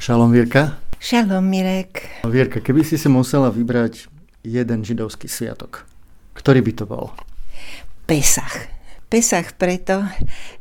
Šalom, Vierka. Šalom, Mirek. Vierka, keby si si musela vybrať jeden židovský sviatok, ktorý by to bol? Pesach. Pesach preto,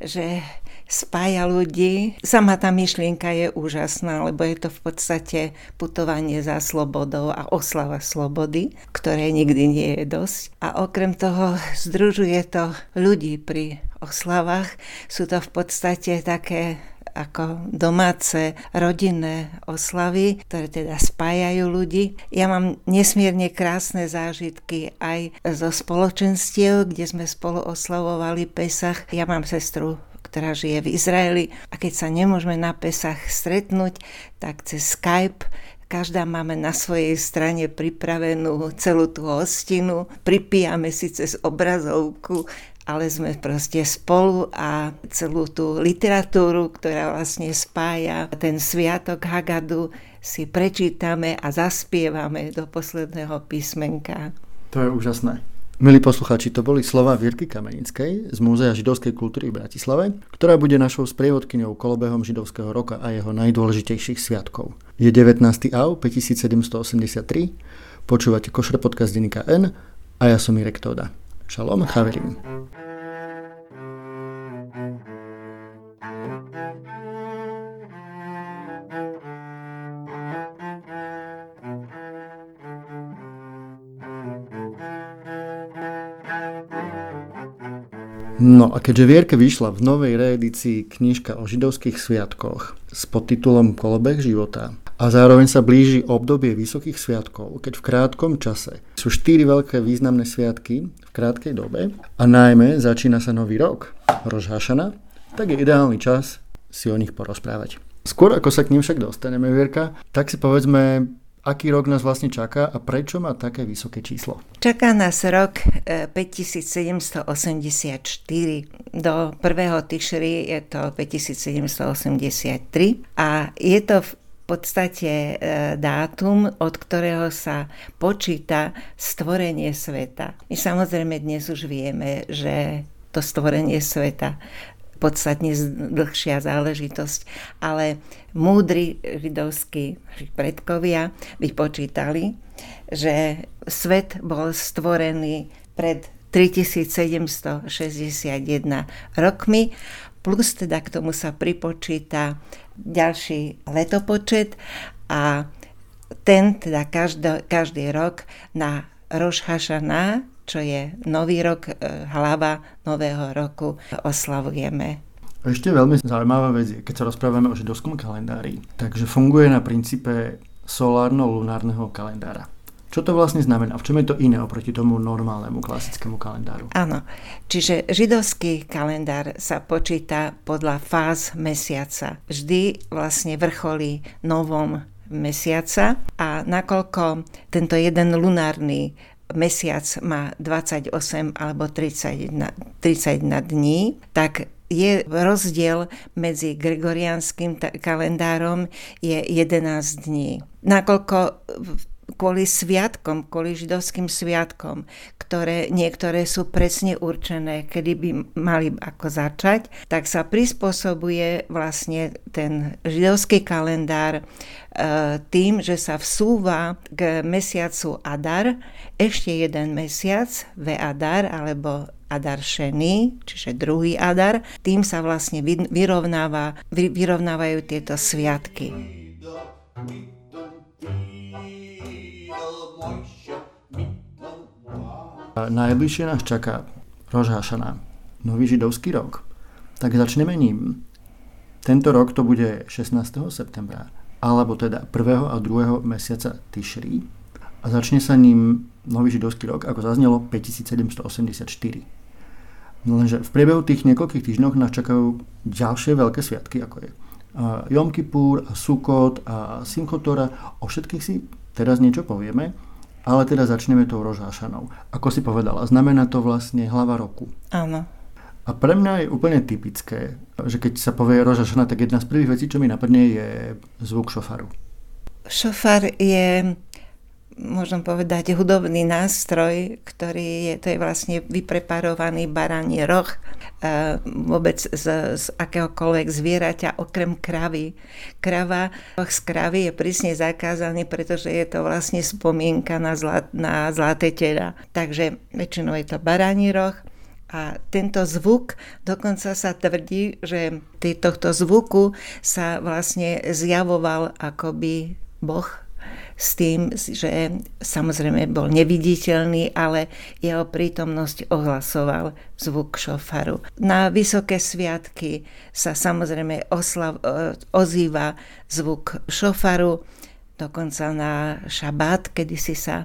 že spája ľudí. Sama tá myšlienka je úžasná, lebo je to v podstate putovanie za slobodou a oslava slobody, ktoré nikdy nie je dosť. A okrem toho združuje to ľudí pri oslavách. Sú to v podstate také ako domáce, rodinné oslavy, ktoré teda spájajú ľudí. Ja mám nesmierne krásne zážitky aj zo spoločenstiev, kde sme spolu oslavovali Pesach. Ja mám sestru, ktorá žije v Izraeli, a keď sa nemôžeme na Pesach stretnúť, tak cez Skype každá máme na svojej strane pripravenú celú tú hostinu, pripíjame si cez obrazovku, ale sme proste spolu a celú tú literatúru, ktorá vlastne spája ten sviatok Hagadu, si prečítame a zaspievame do posledného písmenka. To je úžasné. Milí poslucháči, to boli slová Vierky Kamenickej z Múzea židovskej kultúry v Bratislave, ktorá bude našou sprievodkyňou kolobehom židovského roka a jeho najdôležitejších sviatkov. Je 19. au 5783, počúvate Košer podcast denníka N a ja som Mirek Tóda. Šalom, chaverim. No a keďže Vierke vyšla v novej reedícii knižka o židovských sviatkoch s podtitulom Kolobeh života a zároveň sa blíži obdobie vysokých sviatkov, keď v krátkom čase sú 4 veľké významné sviatky v krátkej dobe a najmä začína sa nový rok, Roš Hašana, tak je ideálny čas si o nich porozprávať. Skôr ako sa k nim však dostaneme, Vierka, tak si povedzme, aký rok nás vlastne čaká a prečo má také vysoké číslo? Čaká nás rok 5784. Do prvého Tišri je to 5783 a je to v podstate dátum, od ktorého sa počíta stvorenie sveta. My samozrejme dnes už vieme, že to stvorenie sveta podstatne dlhšia záležitosť, ale múdri židovskí predkovia vypočítali, že svet bol stvorený pred 3761 rokmi, plus teda k tomu sa pripočíta ďalší letopočet a ten teda každý rok na Roš Hašana, čo je nový rok, hlava nového roku, oslavujeme. Ešte veľmi zaujímavá vec je, keď sa rozprávame o židovskom kalendári, takže funguje na princípe solárno-lunárneho kalendára. Čo to vlastne znamená? V čom je to iné oproti tomu normálnemu klasickému kalendáru? Áno, čiže židovský kalendár sa počíta podľa fáz mesiaca. Vždy vlastne vrcholí novom mesiaca a nakoľko tento jeden lunárny mesiac má 28 alebo 31 dní, tak je rozdiel medzi gregoriánskym kalendárom je 11 dní. Nakoľko kvôli židovským sviatkom, ktoré niektoré sú presne určené, kedy by mali ako začať, tak sa prispôsobuje vlastne ten židovský kalendár tým, že sa vsúva k mesiacu Adar ešte jeden mesiac, Adar alebo Adar Šený, čiže druhý Adar. Tým sa vlastne vyrovnávajú tieto sviatky. Najbližšie nás čaká Roš Hašana, nový židovský rok. Tak začneme ním. Tento rok to bude 16. septembra, alebo teda 1. a 2. mesiaca Tišri. A začne sa ním nový židovský rok, ako zaznelo, 5784. Lenže v priebehu tých niekoľkých týždňoch nás čakajú ďalšie veľké sviatky, ako je Jom Kipur, Sukot a Simchat Tora. O všetkých si teraz niečo povieme, ale teda začneme tou Roš Hašanou. Ako si povedala, znamená to vlastne hlava roku. Áno. A pre mňa je úplne typické, že keď sa povie Roš Hašana, tak jedna z prvých vecí, čo mi napadne, je zvuk šofáru. Šofár je môžem povedať, hudobný nástroj, ktorý je, to je vlastne vypreparovaný baraní roh vôbec z akéhokoľvek zvieraťa, okrem kravy. Krava, roh z kravy je prísne zakázaný, pretože je to vlastne spomienka na zlaté tela. Takže väčšinou je to baraní roh. A tento zvuk, dokonca sa tvrdí, že tohto zvuku sa vlastne zjavoval akoby Boh s tým, že samozrejme bol neviditeľný, ale jeho prítomnosť ohlasoval zvuk šofáru. Na vysoké sviatky sa samozrejme ozýva zvuk šofáru, dokonca na šabát, kedysi sa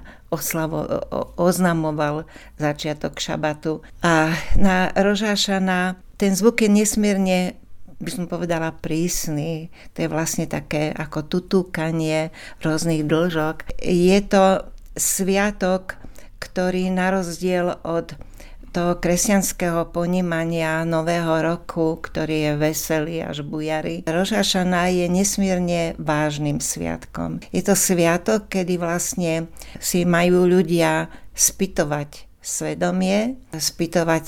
oznamoval začiatok šabatu. A na Roš Hašana ten zvuk je nesmierne, by som povedala, prísny. To je vlastne také ako tutúkanie rôznych dĺžok. Je to sviatok, ktorý na rozdiel od toho kresťanského ponímania nového roku, ktorý je veselý až bujary, Roš Hašana je nesmierne vážnym sviatkom. Je to sviatok, kedy vlastne si majú ľudia spytovať svedomie, spytovať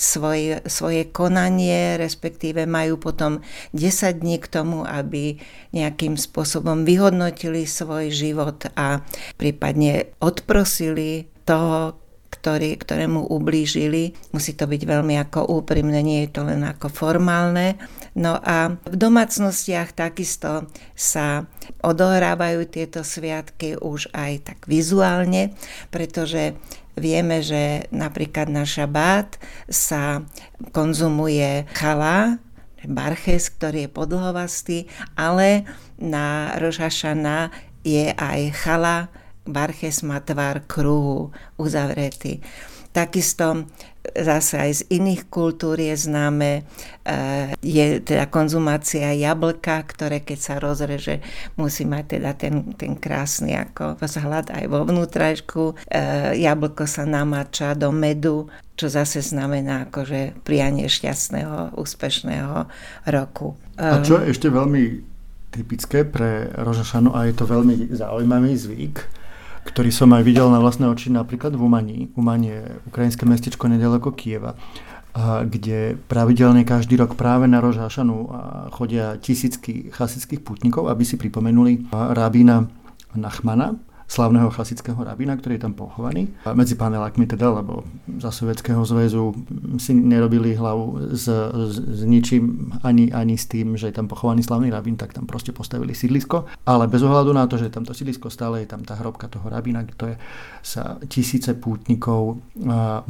svoje konanie, respektíve majú potom 10 dní k tomu, aby nejakým spôsobom vyhodnotili svoj život a prípadne odprosili toho, ktorému ublížili. Musí to byť veľmi ako úprimné, nie je to len ako formálne. No a v domácnostiach takisto sa odohrávajú tieto sviatky už aj tak vizuálne, pretože vieme, že napríklad na šabát sa konzumuje chalá, barches, ktorý je podlhovastý, ale na Roš Hašana je aj chalá, barches má tvár kruhu, uzavretý. Takisto zase aj z iných kultúr je známe, je teda konzumácia jablka, ktoré keď sa rozreže, musí mať teda ten krásny ako vzhľad aj vo vnútražku. Jablko sa namáča do medu, čo zase znamená akože prianie šťastného, úspešného roku. A čo je ešte veľmi typické pre Roš Hašanu, a je to veľmi zaujímavý zvyk, ktorý som aj videl na vlastné oči napríklad v Umaní. Umaň je ukrajinské mestečko nedaleko Kieva, kde pravidelne každý rok práve na Roš Hašanu chodia tisícky chasických pútnikov, aby si pripomenuli rabína Nachmana, slavného chasického rabína, ktorý je tam pochovaný. Medzi panelákmi teda, lebo za Sovietskeho zväzu si nerobili hlavu s ničím, ani s tým, že je tam pochovaný slavný rabín, tak tam proste postavili sídlisko. Ale bez ohľadu na to, že je tam to sídlisko, stále je tam tá hrobka toho rabína, kde sa tisíce pútnikov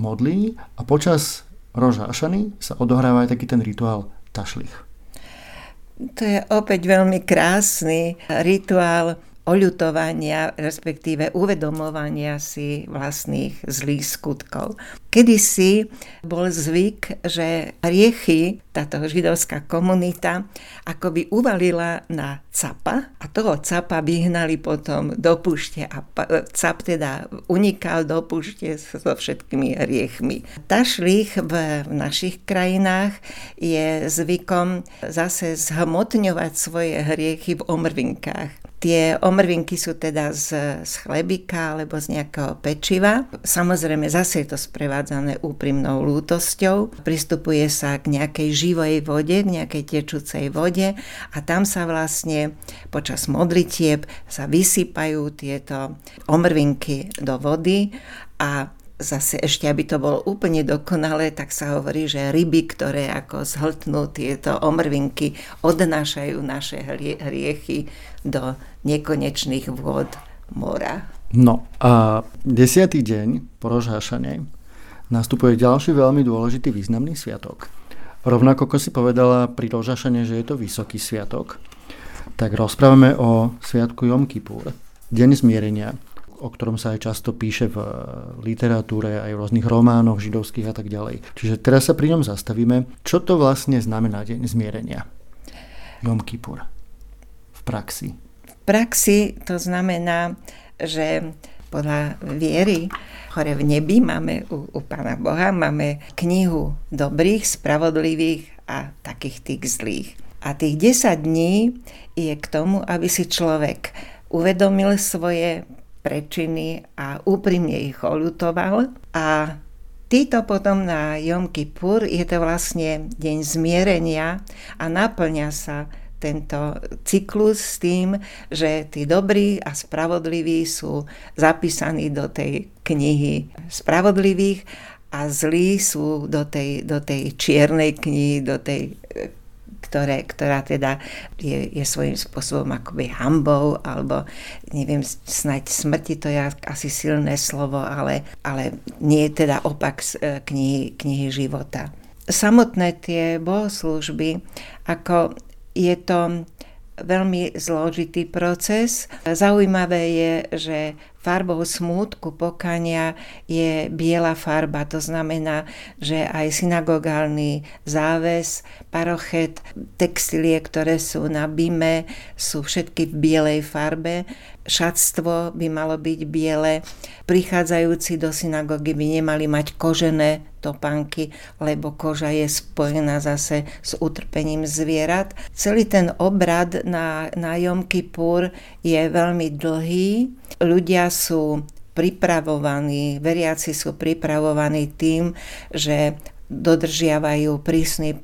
modlí. A počas Roš Hašany sa odohráva aj taký ten rituál Tašlich. To je opäť veľmi krásny rituál oľutovania, respektíve uvedomovania si vlastných zlých skutkov. Kedysi bol zvyk, že hriechy táto židovská komunita akoby uvalila na capa a toho capa vyhnali potom do púšte a cap teda unikal do púšte so všetkými hriechmi. Tašlich v našich krajinách je zvykom zase zhmotňovať svoje hriechy v omrvinkách. Tie omrvinky sú teda z chlebika alebo z nejakého pečiva. Samozrejme, zase je to sprevádzané úprimnou lútosťou. Pristupuje sa k nejakej živoj vode, k nejakej tečúcej vode a tam sa vlastne počas modlitieb sa vysypajú tieto omrvinky do vody a zase ešte, aby to bolo úplne dokonalé, tak sa hovorí, že ryby, ktoré ako zhltnú tieto omrvinky, odnášajú naše hriechy do nekonečných vôd mora. No a 10. deň po Roš Hašane nastupuje ďalší veľmi dôležitý významný sviatok. Rovnako ako si povedala pri Roš Hašane, že je to vysoký sviatok, tak rozprávame o sviatku Jom Kipur, deň zmierenia, o ktorom sa aj často píše v literatúre, aj v rôznych románoch židovských a tak ďalej. Čiže teraz sa pri ňom zastavíme. Čo to vlastne znamená deň zmierenia? Jom Kipur. V praxi. V praxi to znamená, že podľa viery, hore v nebi máme u Pána Boha, máme knihu dobrých, spravodlivých a takých tých zlých. A tých 10 dní je k tomu, aby si človek uvedomil svoje prečiny a úprimne ich oľutoval. A títo potom na Jom Kipur, je to vlastne deň zmierenia a naplňa sa tento cyklus s tým, že tí dobrí a spravodliví sú zapísaní do tej knihy spravodlivých a zlí sú do tej čiernej knihy, do tej, ktorá teda je svojím spôsobom akoby hanbou, alebo neviem, snáď smrti, to je asi silné slovo, ale nie je teda opak knihy života. Samotné tie bohoslúžby, ako je to veľmi zložitý proces. Zaujímavé je, že farbou smútku pokania je biela farba. To znamená, že aj synagogálny záves, parochet, textílie, ktoré sú na bime, sú všetky v bielej farbe. Šatstvo by malo byť biele. Prichádzajúci do synagógy by nemali mať kožené topánky, lebo koža je spojená zase s utrpením zvierat. Celý ten obrad na Jom Kipur je veľmi dlhý. Ľudia sú pripravovaní, veriaci sú pripravovaní tým, že dodržiavajú prísny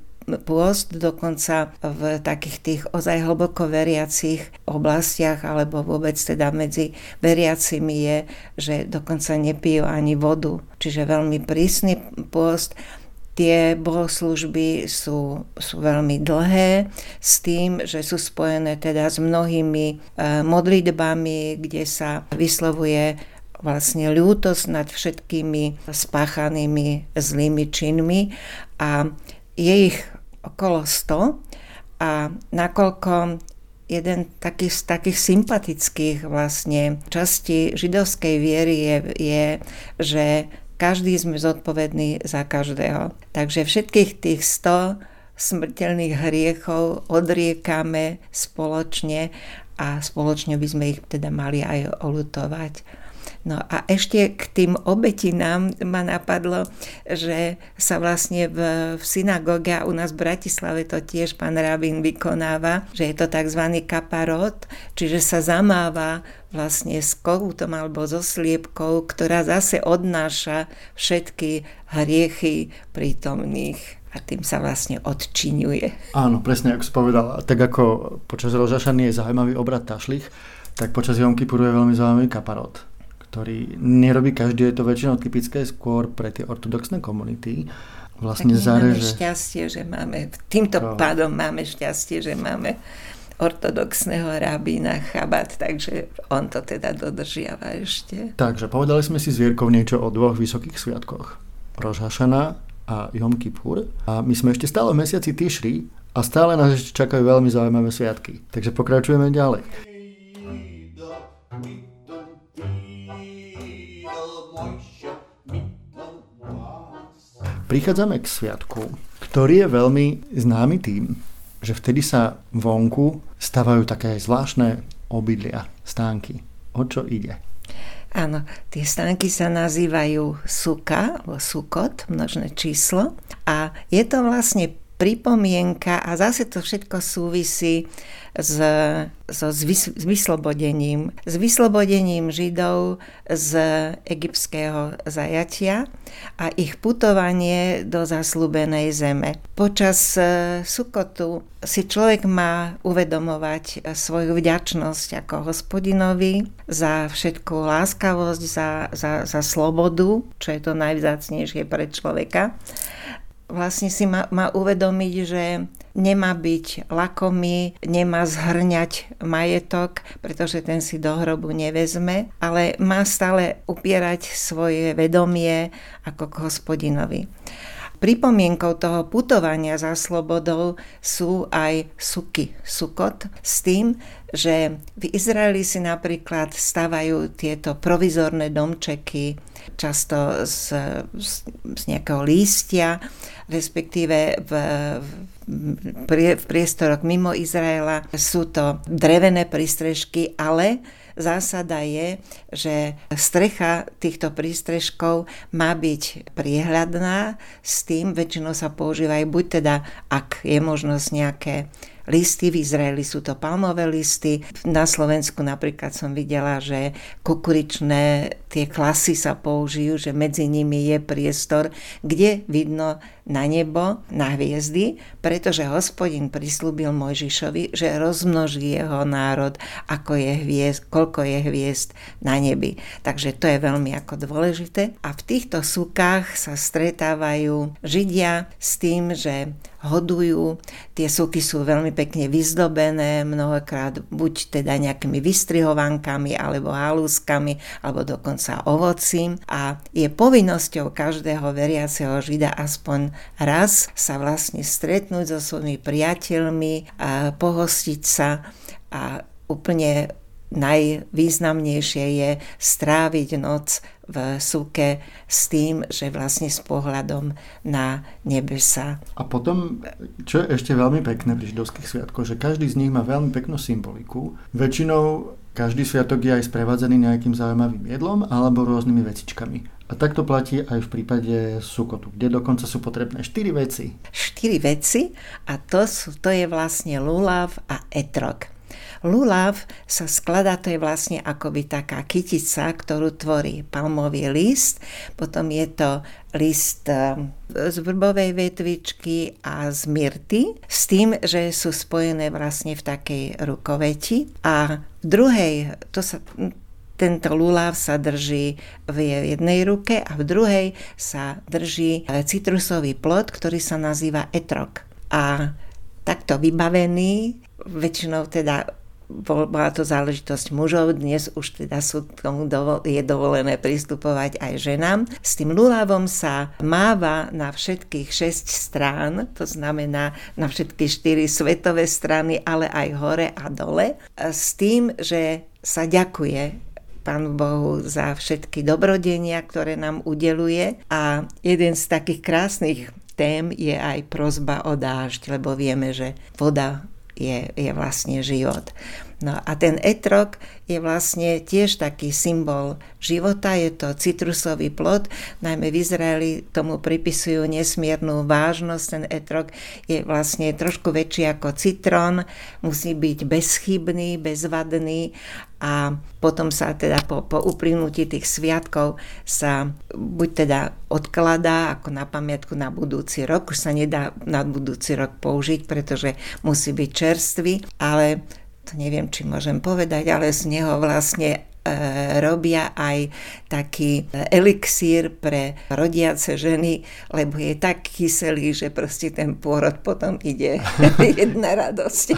pôst, dokonca v takých tých ozaj hlboko veriacich oblastiach, alebo vôbec teda medzi veriacimi je, že dokonca nepijú ani vodu. Čiže veľmi prísny pôst. Tie bohoslúžby sú veľmi dlhé s tým, že sú spojené teda s mnohými modlitbami, kde sa vyslovuje vlastne ľútosť nad všetkými spáchanými zlými činmi a je ich okolo 100 a nakoľko jeden z takých sympatických vlastne časti židovskej viery je, že každý sme zodpovedný za každého. Takže všetkých tých 100 smrteľných hriechov odriekame spoločne a spoločne by sme ich teda mali aj oľutovať. No a ešte k tým obetinám ma napadlo, že sa vlastne v synagóge a u nás v Bratislave to tiež pán rabín vykonáva, že je to tzv. Kaparot, čiže sa zamáva vlastne s kohútom alebo so sliepkou, ktorá zase odnáša všetky hriechy prítomných. A tým sa vlastne odčiňuje. Áno, presne, ako si povedala. Tak ako počas Roš Hašany je zaujímavý obrad Tašlich, tak počas Jom Kipuru je veľmi zaujímavý Kaparot, ktorý nerobí každý, je to väčšinou typické skôr pre tie ortodoxné komunity. Vlastne Týmto pádom máme šťastie, že máme ortodoxného rabína Chabad, takže on to teda dodržiava ešte. Takže povedali sme si s Vierkou niečo o dvoch vysokých sviatkoch. Roš Hašana a Jom Kipur. A my sme ešte stále v mesiaci Tišri a stále nás ešte čakajú veľmi zaujímavé sviatky. Takže pokračujeme ďalej. Prichádzame k sviatku, ktorý je veľmi známy tým, že vtedy sa vonku stavajú také zvláštne obydlia, stánky. O čo ide? Áno, tie stánky sa nazývajú Suka, alebo Sukot, množné číslo. A je to vlastne pripomienka a zase to všetko súvisí s vyslobodením. S vyslobodením Židov z egyptského zajatia a ich putovanie do zasľúbenej zeme. Počas Sukotu si človek má uvedomovať svoju vďačnosť ako Hospodinovi za všetkú láskavosť, za slobodu, čo je to najvzácnejšie pre človeka. Vlastne si má uvedomiť, že nemá byť lakomý, nemá zhrňať majetok, pretože ten si do hrobu nevezme, ale má stále upierať svoje vedomie ako k Hospodinovi. Pripomienkou toho putovania za slobodou sú aj suky, sukot, s tým, že v Izraeli si napríklad stavajú tieto provizorné domčeky, často z nejakého lístia, respektíve v priestoroch mimo Izraela sú to drevené prístrežky, ale zásada je, že strecha týchto prístrežkov má byť priehľadná, s tým väčšinou sa používajú buď teda, ak je možnosť, nejaké listy. V Izraeli sú to palmové listy. Na Slovensku napríklad som videla, že kukuričné tie klasy sa použijú, že medzi nimi je priestor, kde vidno na nebo, na hviezdy, pretože Hospodin prislúbil Mojžišovi, že rozmnoží jeho národ, ako je hviezd, koľko je hviezd na nebi. Takže to je veľmi ako dôležité. A v týchto sukách sa stretávajú Židia s tým, že hodujú. Tie suky sú veľmi pekne vyzdobené, mnohokrát buď teda nejakými vystrihovankami, alebo halúskami, alebo dokonca ovocím. A je povinnosťou každého veriaceho Žida aspoň raz sa vlastne stretnúť so svojimi priateľmi, a pohostiť sa a úplne najvýznamnejšie je stráviť noc v súke s tým, že vlastne s pohľadom na nebesa. A potom, čo je ešte veľmi pekné pri židovských sviatkoch, že každý z nich má veľmi peknú symboliku. Väčšinou každý sviatok je aj sprevádzaný nejakým zaujímavým jedlom alebo rôznymi vecičkami. A tak to platí aj v prípade sukotu, kde dokonca sú potrebné 4 veci. 4 veci a to je vlastne lulav a etrog. Lulav sa skladá, to je vlastne akoby taká kytica, ktorú tvorí palmový list, potom je to list z vrbovej vetvičky a z myrty, s tým, že sú spojené vlastne v takej rukoveti. A v druhej, tento lulav sa drží v jednej ruke a v druhej sa drží citrusový plod, ktorý sa nazýva etrog. A takto vybavený, väčšinou teda bola to záležitosť mužov, dnes už teda sú tomu je dovolené pristupovať aj ženám. S tým lulavom sa máva na všetkých 6 strán, to znamená na všetky 4 svetové strany, ale aj hore a dole, s tým, že sa ďakuje Pánu Bohu za všetky dobrodenia, ktoré nám udeluje. A jeden z takých krásnych tém je aj prosba o dážď, lebo vieme, že voda je vlastne život. No a ten etrog je vlastne tiež taký symbol života, je to citrusový plod, najmä v Izraeli tomu pripisujú nesmiernu vážnosť, ten etrog je vlastne trošku väčší ako citrón, musí byť bezchybný, bezvadný a potom sa teda po uplynutí tých sviatkov sa buď teda odkladá ako na pamiatku na budúci rok, už sa nedá na budúci rok použiť, pretože musí byť čerstvý, ale to neviem, či môžem povedať, ale z neho vlastne robia aj taký elixír pre rodiace ženy, lebo je tak kyselý, že proste ten pôrod potom ide jedna radosť.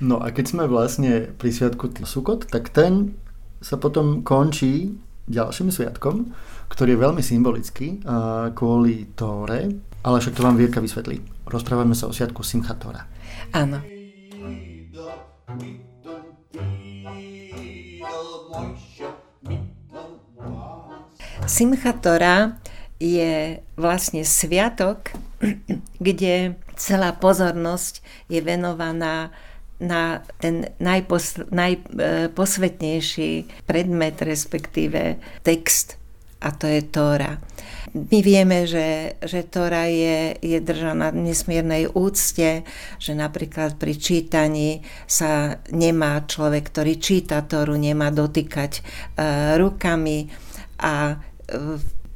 No a keď sme vlastne pri sviatku Sukot, tak ten sa potom končí ďalším sviatkom, ktorý je veľmi symbolický kvôli Tóre, ale však to vám Vierka vysvetlí. Rozprávame sa o sviatku Simchat Tora. Áno. We don't need a Moshe, we don't want. Simchat Tora je vlastne sviatok, kde celá pozornosť je venovaná na ten najposvetnejší predmet, respektíve text, a to je Tóra. My vieme, že Tóra je držaná v nesmiernej úcte, že napríklad pri čítaní sa nemá človek, ktorý číta Tóru, nemá dotýkať rukami a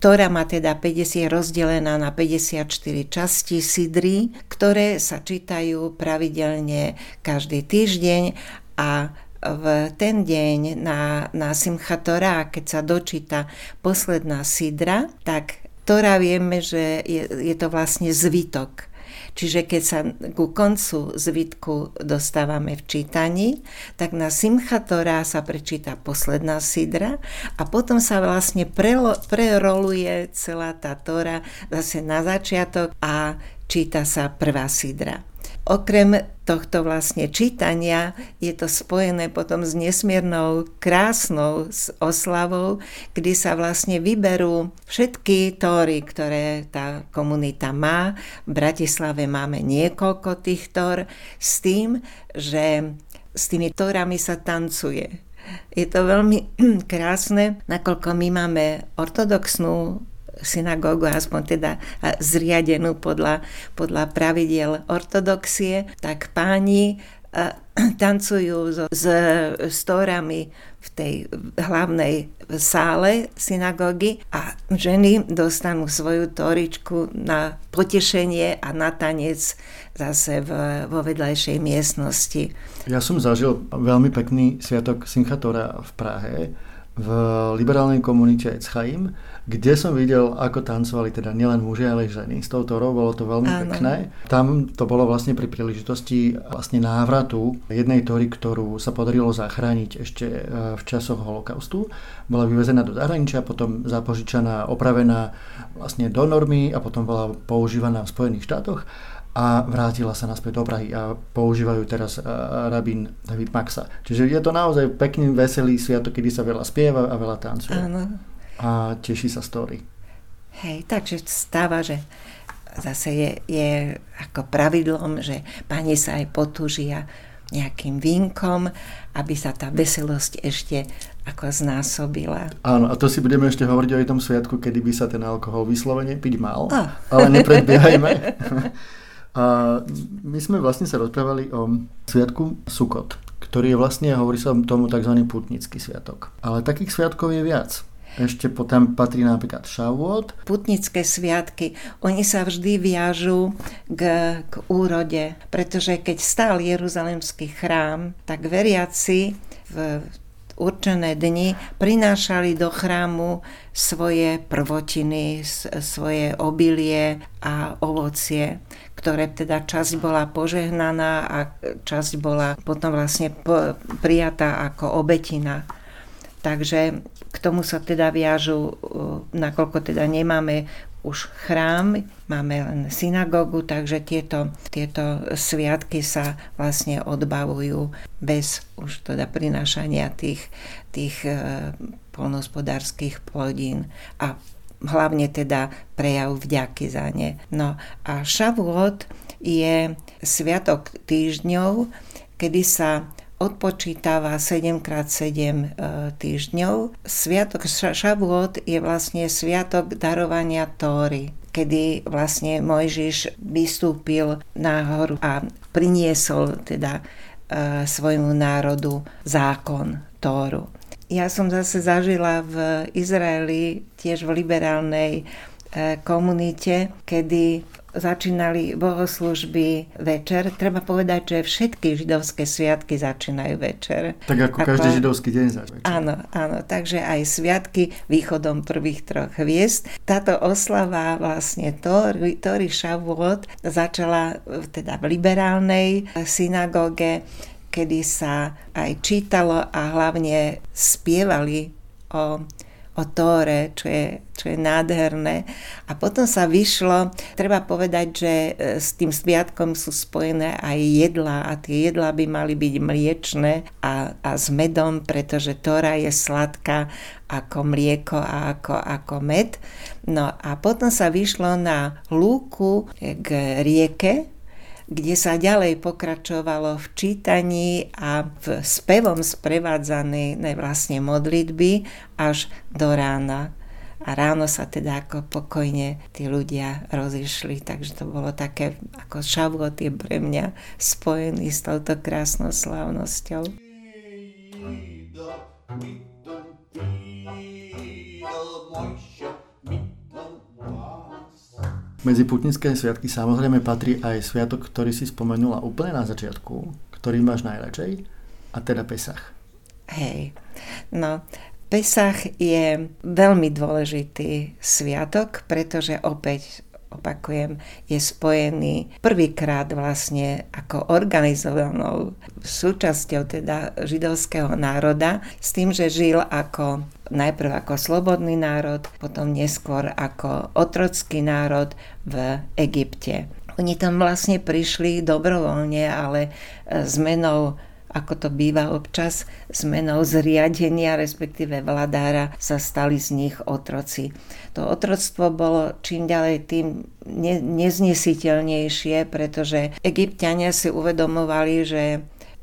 Tóra má teda 50 rozdelená na 54 časti sidry, ktoré sa čítajú pravidelne každý týždeň a v ten deň na Simchat Tora, keď sa dočíta posledná sidra, tak Tóra vieme, že je to vlastne zvitok. Čiže keď sa ku koncu zvitku dostávame v čítaní, tak na Simchat Tora sa prečíta posledná sidra a potom sa vlastne preroluje celá tá Tóra zase na začiatok a číta sa prvá sidra. Okrem tohto vlastne čítania je to spojené potom s nesmiernou krásnou oslavou, kdy sa vlastne vyberú všetky tóry, ktoré tá komunita má. V Bratislave máme niekoľko tých tór s tým, že s tými tórami sa tancuje. Je to veľmi krásne, nakoľko my máme ortodoxnú synagógu, aspoň teda zriadenú podľa pravidiel ortodoxie, tak páni tancujú s tórami v tej hlavnej sále synagógy a ženy dostanú svoju tóričku na potešenie a na tanec zase vo vedľajšej miestnosti. Ja som zažil veľmi pekný sviatok Simchat Tora v Prahe v liberálnej komunite Etzchaim, kde som videl, ako tancovali teda nielen muži, ale aj ženy. S tou Tórou bolo to veľmi pekné. Tam to bolo vlastne pri príležitosti vlastne návratu jednej Tóry, ktorú sa podarilo zachrániť ešte v časoch holokaustu. Bola vyvezená do zahraničia, potom zapožičaná, opravená vlastne do normy a potom bola používaná v Spojených štátoch a vrátila sa naspäť do Prahy a používajú teraz rabín David Maxa. Čiže je to naozaj pekný, veselý sviatok, kedy sa veľa spieva a veľa tancuje. Áno. A teší sa story. Hej, takže stáva, že zase je ako pravidlom, že pani sa aj potúžia nejakým vínkom, aby sa tá veselosť ešte ako znásobila. Áno, a to si budeme ešte hovoriť o tom sviatku, kedy by sa ten alkohol vyslovene piť mal, ale nepredbiehajme. A my sme vlastne sa rozprávali o sviatku Sukot, ktorý je vlastne, hovorí sa tomu, tzv. Putnický sviatok. Ale takých sviatkov je viac. Ešte potom patrí napríklad Šavuot. Putnické sviatky, oni sa vždy viažú k úrode, pretože keď stál Jeruzalemský chrám, tak veriaci v určené dni prinášali do chrámu svoje prvotiny, svoje obilie a ovocie, ktoré teda časť bola požehnaná a časť bola potom vlastne prijatá ako obetina. Takže k tomu sa teda viažu, nakoľko teda nemáme už chrám, máme len synagógu, takže tieto sviatky sa vlastne odbavujú bez už teda prinášania tých poľnohospodárskych plodín a hlavne teda prejav vďaky za ne. No a Šavuot je sviatok týždňov, kedy sa odpočítava 7x7 týždňov. Sviatok Šavuot je vlastne sviatok darovania Tóry, kedy vlastne Mojžiš vystúpil nahoru a priniesol teda svojmu národu zákon Tóru. Ja som zase zažila v Izraeli, tiež v liberálnej komunite, kedy začínali bohoslužby večer. Treba povedať, že všetky židovské sviatky začínajú večer. Tak ako každý židovský deň začína. Áno, takže aj sviatky východom prvých troch hviezd. Táto oslava vlastne Tóry Šavuot začala teda v liberálnej synagóge, kedy sa aj čítalo a hlavne spievali o Tóre, čo je nádherné. A potom sa vyšlo, treba povedať, že s tým sviatkom sú spojené aj jedlá a tie jedlá by mali byť mliečne a s medom, pretože Tóra je sladká ako mlieko a ako med. No a potom sa vyšlo na lúku k rieke, kde sa ďalej pokračovalo v čítaní a v spevom sprevádzané vlastne modlitby až do rána. A ráno sa teda ako pokojne tí ľudia rozišli, takže to bolo také, ako Šavuot je pre mňa spojený s touto krásnou slávnosťou. Medzi putnické sviatky samozrejme patrí aj sviatok, ktorý si spomenula úplne na začiatku, ktorý máš najradšej, a teda Pesach. Hej, no Pesach je veľmi dôležitý sviatok, pretože opäť, opakujem, je spojený prvýkrát vlastne ako organizovanou súčasťou teda židovského národa s tým, že žil najprv ako slobodný národ, potom neskôr ako otrocký národ v Egypte. Oni tam vlastne prišli dobrovoľne, ale zmenou, ako to býva občas, zmenou zriadenia, respektíve vladára, sa stali z nich otroci. To otroctvo bolo čím ďalej tým neznesiteľnejšie, pretože Egypťania si uvedomovali, že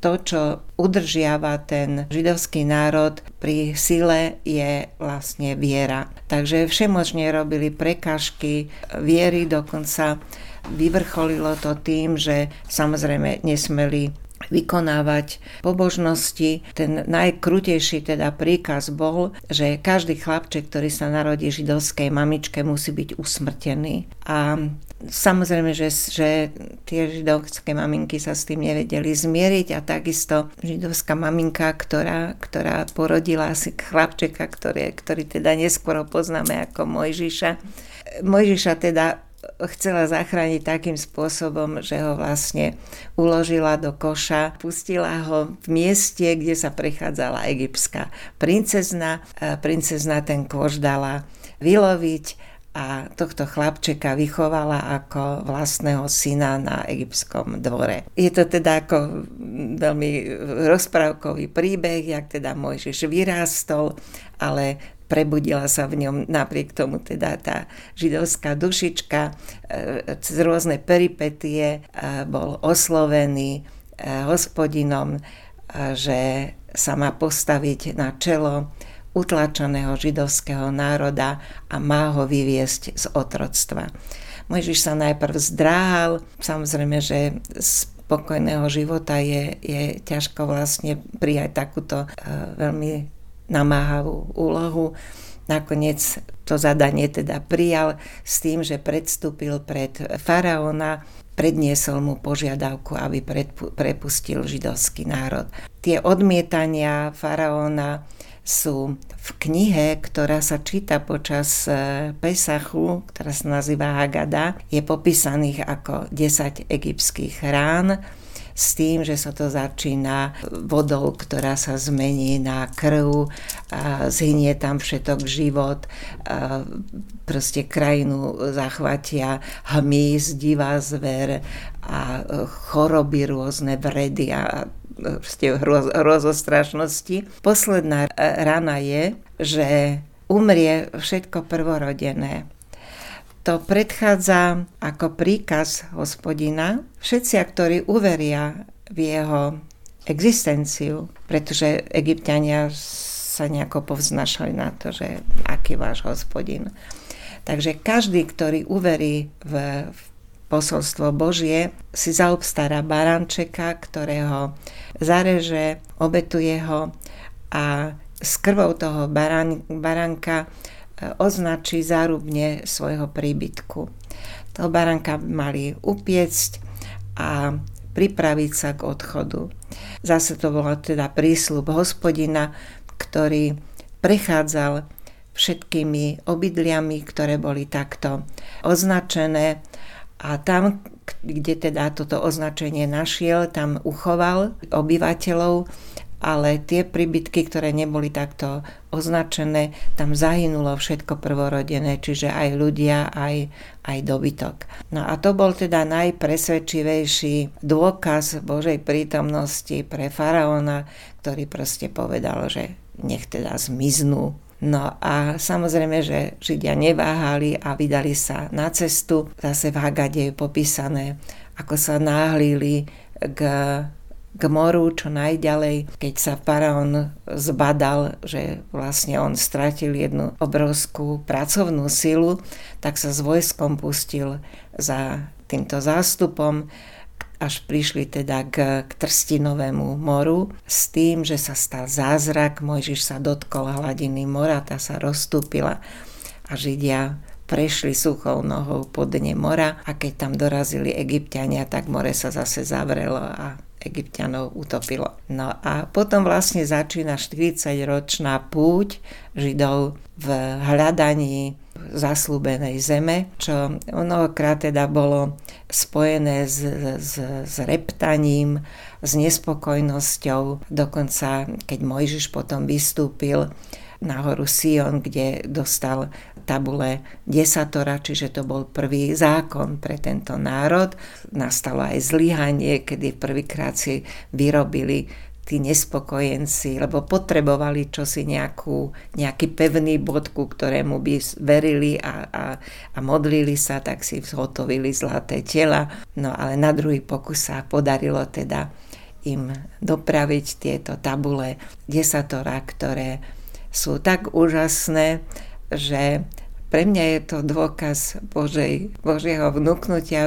to, čo udržiava ten židovský národ pri sile, je vlastne viera. Takže všemožne robili prekážky viery, dokonca vyvrcholilo to tým, že samozrejme nesmeli vykonávať pobožnosti. Ten najkrutejší teda príkaz bol, že každý chlapček, ktorý sa narodí židovskej mamičke, musí byť usmrtený. A samozrejme, že tie židovské maminky sa s tým nevedeli zmieriť, a takisto židovská maminka, ktorá porodila asi chlapčeka, ktorý teda neskôr poznáme ako Mojžiša teda chcela zachrániť takým spôsobom, že ho vlastne uložila do koša, pustila ho v mieste, kde sa prechádzala egyptská princezna. Princezna ten koš dala vyloviť a tohto chlapčeka vychovala ako vlastného syna na egyptskom dvore. Je to teda ako veľmi rozprávkový príbeh, jak teda Mojžiš vyrástol, ale prebudila sa v ňom napriek tomu teda tá židovská dušička, cez rôzne peripetie bol oslovený hospodinom, že sa má postaviť na čelo utlačeného židovského národa a má ho vyviesť z otroctva. Mojžiš sa najprv zdráhal, samozrejme, že spokojného života je ťažko vlastne prijať takúto veľmi namáhavú úlohu. Nakoniec to zadanie teda prijal s tým, že predstúpil pred faraóna, predniesol mu požiadavku, aby prepustil židovský národ. Tie odmietania faraóna sú v knihe, ktorá sa číta počas Pesachu, ktorá sa nazýva Hagada. Je popísaných ako 10 egyptských rán, s tým, že sa to začína vodou, ktorá sa zmení na krv, zhynie tam všetok život, proste krajinu zachvatia hmyz, divá zver a choroby, rôzne vredy a proste hrozostrašnosti. Posledná rana je, že umrie všetko prvorodené. To predchádza ako príkaz hospodina. Všetci, ktorí uveria v jeho existenciu, pretože Egypťania sa nejako povznašali na to, že aký váš hospodin. Takže každý, ktorý uverí v posolstvo Božie, si zaobstará baránčeka, ktorého zareže, obetuje ho a s krvou toho baránka označí zárubne svojho príbytku. Toho baránka mali upiecť a pripraviť sa k odchodu. Zase to bol teda prísľub hospodina, ktorý prechádzal všetkými obydliami, ktoré boli takto označené, a tam, kde teda toto označenie našiel, tam uchoval obyvateľov, ale tie príbytky, ktoré neboli takto označené, tam zahynulo všetko prvorodené, čiže aj ľudia, aj dobytok. No a to bol teda najpresvedčivejší dôkaz Božej prítomnosti pre faraóna, ktorý proste povedal, že nech teda zmiznú. No a samozrejme, že Židia neváhali a vydali sa na cestu. Zase v Hagade je popísané, ako sa náhlili k moru čo najďalej, keď sa faraón zbadal, že vlastne on stratil jednu obrovskú pracovnú silu, tak sa s vojskom pustil za týmto zástupom, až prišli teda k Trstinovému moru, s tým, že sa stal zázrak. Mojžiš sa dotkol hladiny mora, tá sa rozstúpila a Židia prešli suchou nohou po dne mora, a keď tam dorazili Egypťania, tak more sa zase zavrelo a Egypťanov utopilo. No a potom vlastne začína 40-ročná púť Židov v hľadaní zasľúbenej zeme, čo mnohokrát teda bolo spojené s reptaním, s nespokojnosťou. Dokonca, keď Mojžiš potom vystúpil na horu Sion, kde dostal tabule desatora, čiže to bol prvý zákon pre tento národ. Nastalo aj zlyhanie, kedy prvýkrát si vyrobili tí nespokojenci, lebo potrebovali čosi, nejaký pevný bod, ku ktorému by verili a modlili sa, tak si zhotovili zlaté tela. No ale na druhý pokus sa podarilo teda im dopraviť tieto tabule desatora, ktoré sú tak úžasné, že pre mňa je to dôkaz Božieho vnúknutia,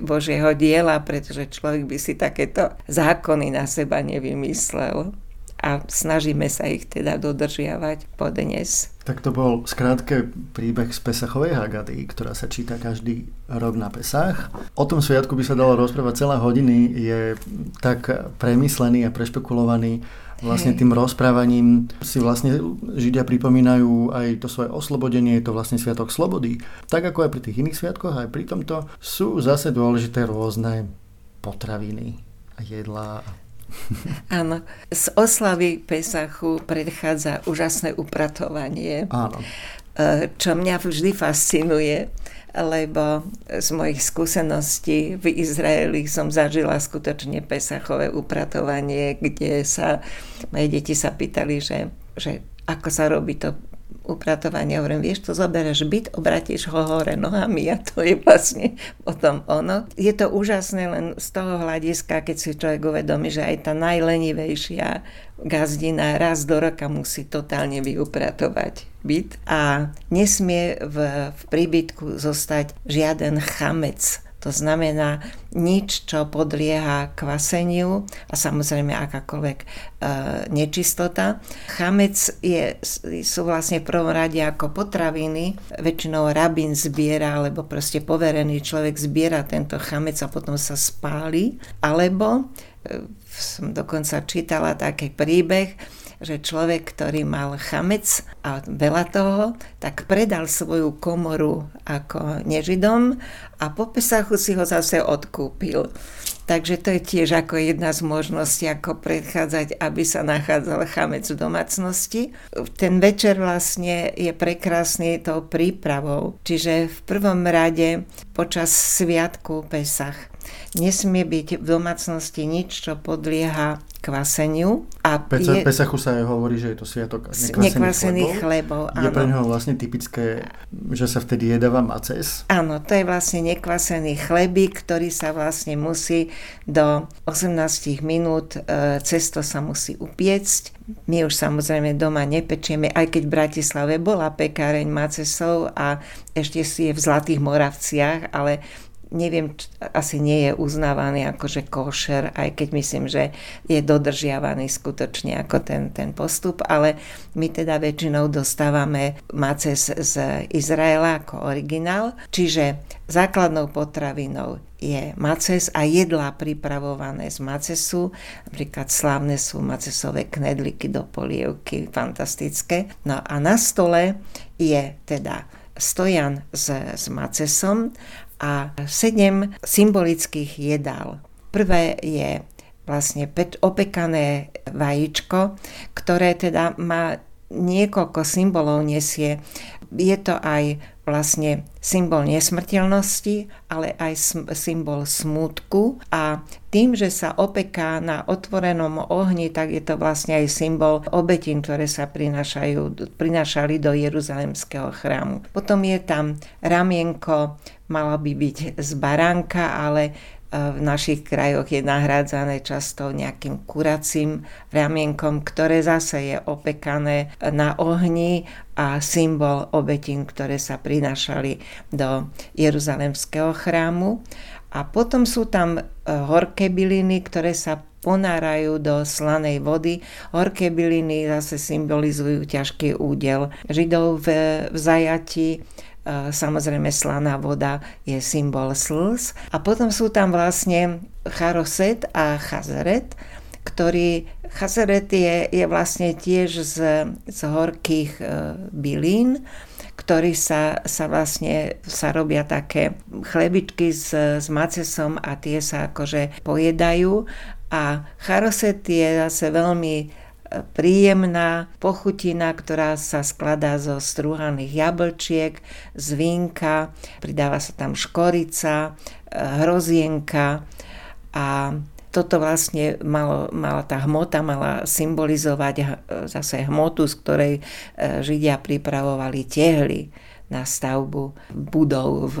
Božieho diela, pretože človek by si takéto zákony na seba nevymyslel. A snažíme sa ich teda dodržiavať podnes. Tak to bol skrátke príbeh z Pesachovej Hagady, ktorá sa číta každý rok na Pesach. O tom sviatku by sa dalo rozprávať celé hodiny, je tak premyslený a prešpekulovaný. Vlastne tým rozprávaním si vlastne Židia pripomínajú aj to svoje oslobodenie, je to vlastne sviatok slobody. Tak ako aj pri tých iných sviatkoch, aj pri tomto sú zase dôležité rôzne potraviny a jedlá. Áno, z oslavy Pesachu predchádza úžasné upratovanie. Áno. Čo mňa vždy fascinuje, lebo z mojich skúseností v Izraeli som zažila skutočne pesachové upratovanie, kde sa moje deti sa pýtali, že ako sa robí to upratovanie. Hovorím, vieš, to zoberieš byt, obratíš ho hore nohami a to je vlastne potom ono. Je to úžasné len z toho hľadiska, keď si človek uvedomí, že aj tá najlenivejšia gazdina raz do roka musí totálne vyupratovať byt a nesmie v príbytku zostať žiaden chamec. To znamená nič, čo podlieha kvaseniu a samozrejme akákoľvek nečistota. Chamec sú vlastne v prvom rade ako potraviny. Väčšinou rabín zbiera, alebo proste poverený človek zbiera tento chamec a potom sa spáli. Alebo som dokonca čítala taký príbeh, že človek, ktorý mal chamec a veľa toho, tak predal svoju komoru ako nežidom a po Pesachu si ho zase odkúpil. Takže to je tiež ako jedna z možností, ako predchádzať, aby sa nachádzal chamec v domácnosti. Ten večer vlastne je prekrásny tou prípravou. Čiže v prvom rade počas sviatku Pesach nesmie byť v domácnosti nič, čo podlieha kvaseniu. A Pesachu sa hovorí, že je to sviatok nekvasených chlebov. Je pre neho vlastne typické, že sa vtedy jedáva maces. Áno, to je vlastne nekvasený chlebík, ktorý sa vlastne musí do 18 minút, cesto sa musí upiecť. My už samozrejme doma nepečieme, aj keď v Bratislave bola pekáreň macesov a ešte si je v Zlatých Moravciach, ale neviem, asi nie je uznávaný akože košer, aj keď myslím, že je dodržiavaný skutočne ako ten postup, ale my teda väčšinou dostávame maces z Izraela ako originál, čiže základnou potravinou je maces a jedlá pripravované z macesu, napríklad slávne sú macesové knedlíky do polievky, fantastické. No a na stole je teda stojan s macesom a 7 symbolických jedál. Prvé je vlastne opekané vajíčko, ktoré teda má niekoľko symbolov nesie. Je to aj vlastne symbol nesmrteľnosti, ale aj symbol smútku a tým, že sa opeká na otvorenom ohni, tak je to vlastne aj symbol obetín, ktoré sa prinášali do Jeruzalemského chrámu. Potom je tam ramienko, malo by byť z baránka, ale v našich krajoch je nahrádzané často nejakým kuracím ramienkom, ktoré zase je opekané na ohni a symbol obetín, ktoré sa prinášali do Jeruzalemského chrámu. A potom sú tam horké byliny, ktoré sa ponárajú do slanej vody. Horké byliny zase symbolizujú ťažký údel Židov v zajatí. Samozrejme slaná voda je symbol slz. A potom sú tam vlastne charoset a chazeret, ktorý chazeret je vlastne tiež z horkých bylín, ktorý sa vlastne robia také chlebičky s macesom a tie sa akože pojedajú. A charoset je zase veľmi príjemná pochutina, ktorá sa skladá zo strúhaných jablčiek, z vínka, pridáva sa tam škorica, hrozienka a toto vlastne mala tá hmota, mala symbolizovať zase hmotu, z ktorej Židia pripravovali tehly na stavbu budov v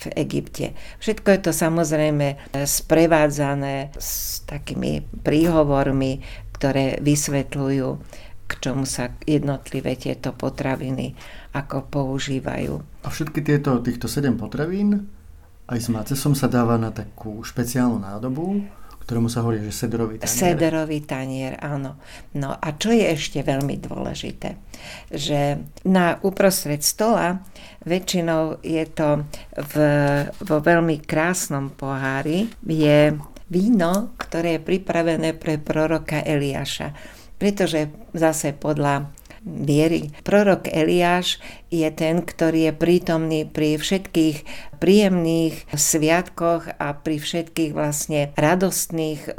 v Egypte. Všetko je to samozrejme sprevádzané s takými príhovormi, ktoré vysvetľujú, k čomu sa jednotlivé tieto potraviny ako používajú. A všetky týchto 7 potravín aj s macesom sa dáva na takú špeciálnu nádobu, ktorému sa hovorí, že sederový tanier. Sederový tanier, áno. No a čo je ešte veľmi dôležité, že na uprostred stola väčšinou je to vo veľmi krásnom pohári, je víno, ktoré je pripravené pre proroka Eliáša. Pretože zase podľa viery prorok Eliáš je ten, ktorý je prítomný pri všetkých príjemných sviatkoch a pri všetkých vlastne radostných,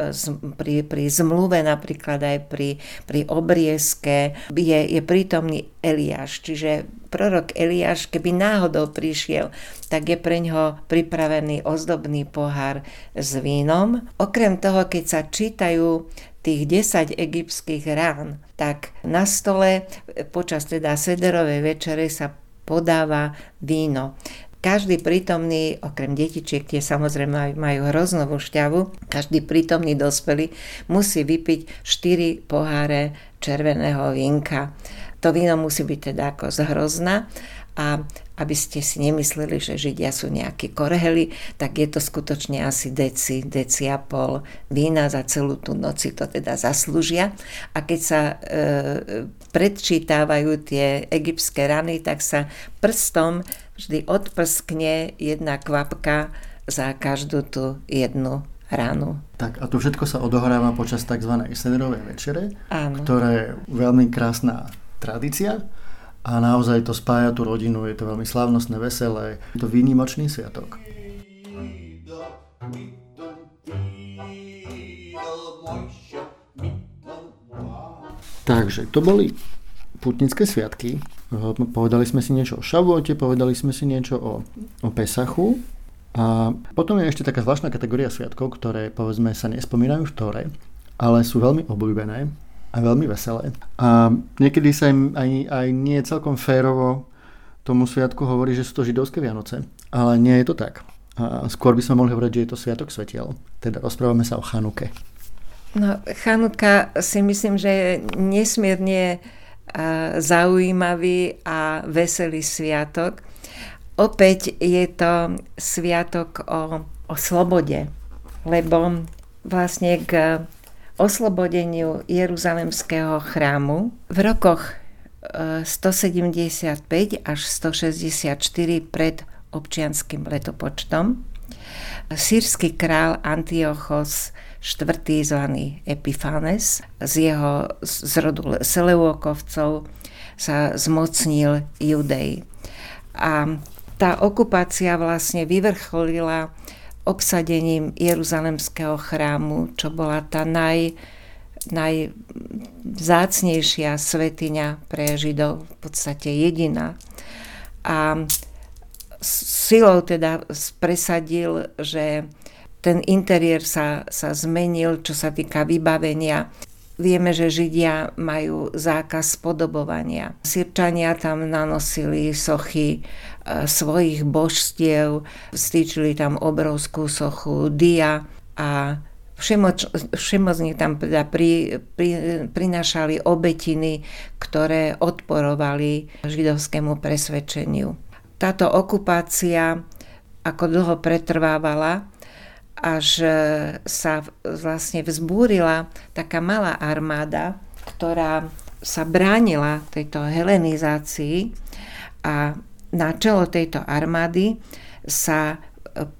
pri zmluve napríklad aj pri obriezke je prítomný Eliáš. Čiže prorok Eliáš, keby náhodou prišiel, tak je preňho pripravený ozdobný pohár s vínom. Okrem toho, keď sa čítajú tých 10 egyptských rán, tak na stole počas teda sederovej večere sa podáva víno. Každý prítomný, okrem detičiek, tie samozrejme majú hroznovú šťavu, každý prítomný dospelý musí vypiť 4 poháre červeného vínka. To víno musí byť teda ako z hrozna, a aby ste si nemysleli, že Židia sú nejakí korheli, tak je to skutočne asi deci a pol vína, za celú tú noc to teda zaslúžia. A keď sa predčítavajú tie egyptské rany, tak sa prstom vždy odprskne jedna kvapka za každú tú jednu ránu. Tak a to všetko sa odohráva počas tzv. Sederovej večere, áno, ktorá je veľmi krásna tradícia. A naozaj to spája tú rodinu, je to veľmi slávnostné, veselé. Je to výnimočný sviatok. Takže to boli pútnické sviatky. Povedali sme si niečo o Šavuote, povedali sme si niečo o Pesachu. A potom je ešte taká zvláštna kategória sviatkov, ktoré povedzme sa nespomínajú v Tóre, ale sú veľmi obľúbené a veľmi veselé. A niekedy sa im aj nie celkom férovo tomu sviatku hovorí, že sú to židovské Vianoce, ale nie je to tak. A skôr by sme mohli hovoriť, že je to sviatok svetiel. Teda rozprávame sa o Chanuke. No, Chanuka si myslím, že je nesmierne zaujímavý a veselý sviatok. Opäť je to sviatok o slobode, lebo vlastne k oslobodeniu Jeruzalemského chrámu v rokoch 175 až 164 pred občianskym letopočtom sýrsky král Antiochos IV. Zvaný Epifanes z rodu Seleukovcov sa zmocnil Judej. A tá okupácia vlastne vyvrcholila obsadením Jeruzalemského chrámu, čo bola tá najvzácnejšia svätyňa pre Židov, v podstate jediná. A silou teda presadil, že ten interiér sa zmenil, čo sa týka vybavenia. Vieme, že Židia majú zákaz podobovania. Sirčania tam nanosili sochy svojich božstiev, vstýčili tam obrovskú sochu dia a všemocní tam prinášali obetiny, ktoré odporovali židovskému presvedčeniu. Táto okupácia ako dlho pretrvávala, až sa vlastne vzbúrila taká malá armáda, ktorá sa bránila tejto helenizácii, a na čelo tejto armády sa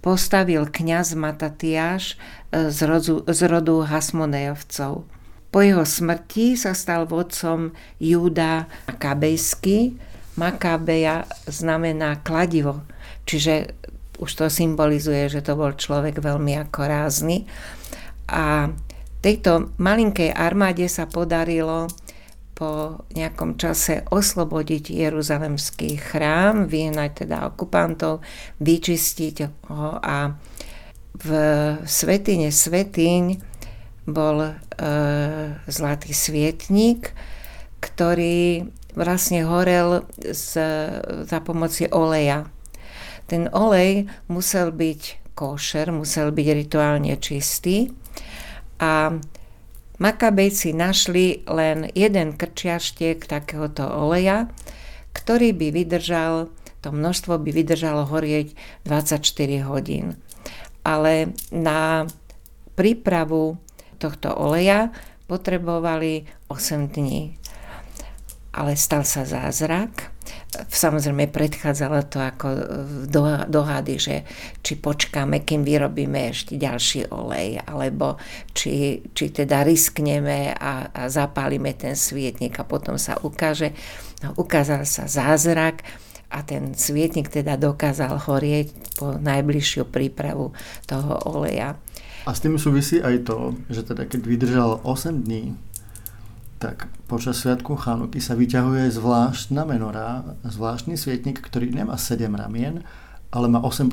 postavil kňaz Matatiáš z rodu Hasmonejovcov. Po jeho smrti sa stal vodcom Júda Makabejský. Makabeja znamená kladivo, čiže už to symbolizuje, že to bol človek veľmi ako rázny. A tejto malinkej armáde sa podarilo po nejakom čase oslobodiť Jeruzalemský chrám, vyhnať teda okupantov, vyčistiť ho, a v svätyne svätyň bol zlatý svietnik, ktorý vlastne horel za pomoci oleja. Ten olej musel byť košer, musel byť rituálne čistý a Makabejci našli len jeden krčiaštiek takéhoto oleja, ktorý by vydržal, to množstvo by vydržalo horieť 24 hodín. Ale na prípravu tohto oleja potrebovali 8 dní. Ale stal sa zázrak. Samozrejme predchádzalo to ako dohady, že či počkáme, kým vyrobíme ešte ďalší olej, alebo či teda riskneme a zapálime ten svietnik a potom sa ukáže. No, ukázal sa zázrak a ten svietnik teda dokázal horieť po najbližšiu prípravu toho oleja. A s tým súvisí aj to, že teda keď vydržal 8 dní, tak počas sviatku Chanúky sa vyťahuje zvláštna menorá, zvláštny svietnik, ktorý nemá 7 ramien, ale má 8+1.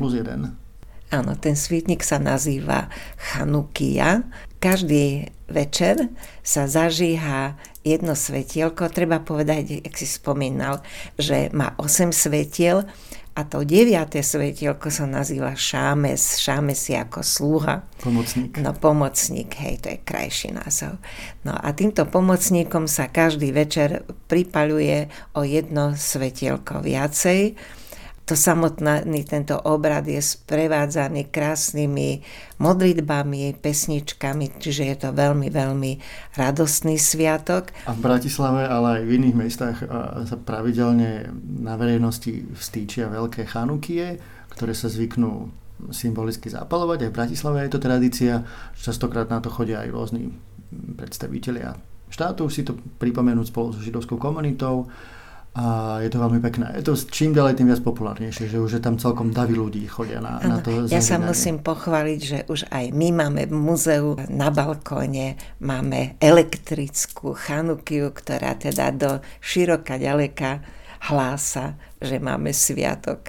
Áno, ten svietnik sa nazýva Chanúkia. Každý večer sa zažíha jedno svetielko. Treba povedať, jak si spomínal, že má 8 svetiel a to 9. svetielko sa nazýva Šámes. Šámes je ako sluha. Pomocník. No pomocník, hej, to je krajší názov. No a týmto pomocníkom sa každý večer pripaľuje o jedno svetielko viacej. To samotný tento obrad je sprevádzaný krásnymi modlitbami, pesničkami, čiže je to veľmi, veľmi radostný sviatok. A v Bratislave, ale aj v iných mestách sa pravidelne na verejnosti vstýčia veľké chanukie, ktoré sa zvyknú symbolicky zapalovať. Aj v Bratislave je to tradícia, častokrát na to chodia aj rôzni predstavitelia štátu, si to pripomenúť spolu so židovskou komunitou. A je to veľmi pekné. Je to čím ďalej, tým viac populárnejšie, že už je tam celkom davy ľudí chodia na to zažívanie. Ja sa musím pochváliť, že už aj my máme v múzeu na balkóne máme elektrickú chanukiu, ktorá teda do široka ďaleka hlása, že máme sviatok.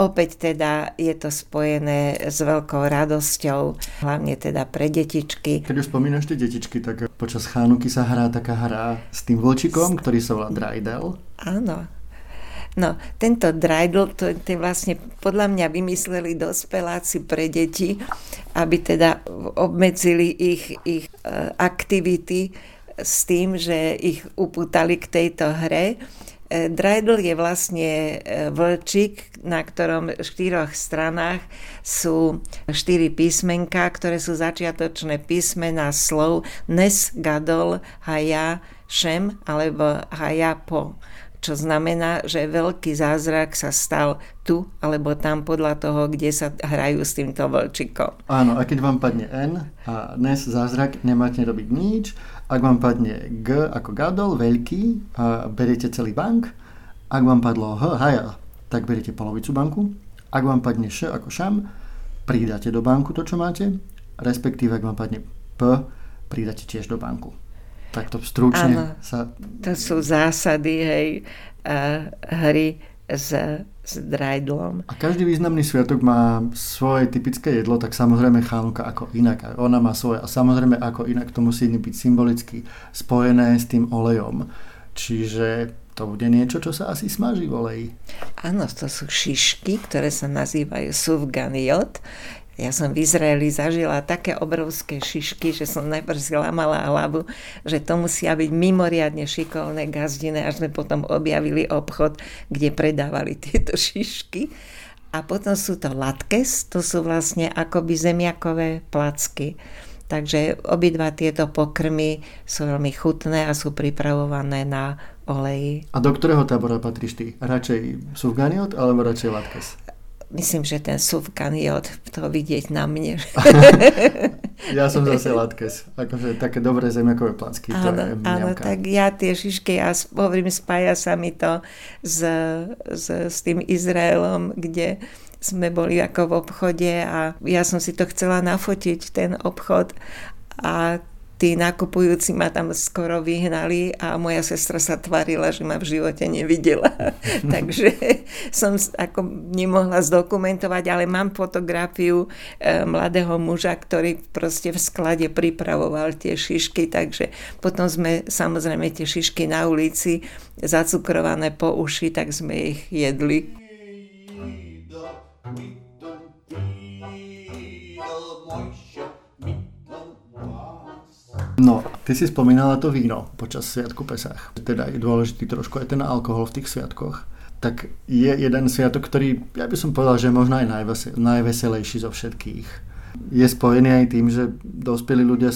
Opäť teda je to spojené s veľkou radosťou, hlavne teda pre detičky. Keď už spomínaš tie detičky, tak počas Chanúky sa hrá taká hra s tým vlčikom, ktorý sa volá Dreidel. Áno. No, tento Dreidel, to vlastne podľa mňa vymysleli dospeláci pre deti, aby teda obmedzili ich aktivity s tým, že ich upútali k tejto hre. Dreidel je vlastne vlčík, na ktorom štyroch stranách sú 4 písmenká, ktoré sú začiatočné písmená slov nes, gadol, haja, šem alebo haja po. Čo znamená, že veľký zázrak sa stal tu alebo tam podľa toho, kde sa hrajú s týmto vlčikom. Áno, a keď vám padne N a nes zázrak, nemáte robiť nič. Ak vám padne G ako gadol, veľký, beriete celý bank. Ak vám padlo H, haja, tak beriete polovicu banku. Ak vám padne Š ako šam, pridáte do banku to, čo máte. Respektíve, ak vám padne P, pridáte tiež do banku. Takto stručne. Áno, sa... to sú zásady, hej, hry s dreidlom. A každý významný sviatok má svoje typické jedlo, tak samozrejme Chanúka ako inak. Ona má svoje a samozrejme ako inak to musí byť symbolicky spojené s tým olejom. Čiže to bude niečo, čo sa asi smaží v oleji. Áno, to sú šišky, ktoré sa nazývajú Sufganiot. Ja som v Izraeli zažila také obrovské šišky, že som najprv zlamala hlavu, že to musia byť mimoriadne šikovné gazdine, až sme potom objavili obchod, kde predávali tieto šišky. A potom sú to latkes, to sú vlastne akoby zemiakové placky. Takže obidva tieto pokrmy sú veľmi chutné a sú pripravované na oleji. A do ktorého tábora patríš ty? Radšej Sufganiot alebo radšej latkes? Myslím, že ten Sufganiot, to vidieť na mne. Ja som zase Latkes, akože také dobré zemiakové placky. Áno, áno, tak ja tie šišky, ja hovorím, spája sa mi to s tým Izraelom, kde sme boli ako v obchode a ja som si to chcela nafotiť, ten obchod a tí nakupujúci ma tam skoro vyhnali a moja sestra sa tvárila, že ma v živote nevidela. Takže som ako nemohla zdokumentovať, ale mám fotografiu mladého muža, ktorý proste v sklade pripravoval tie šišky, takže potom sme samozrejme tie šišky na ulici zacukrované po uši, tak sme ich jedli. No, ty si spomínala to víno počas sviatku Pesach. Teda je dôležitý trošku aj ten alkohol v tých sviatkoch. Tak je jeden sviatok, ktorý, ja by som povedal, že je možno aj najveselejší zo všetkých. Je spojený aj tým, že dospelí ľudia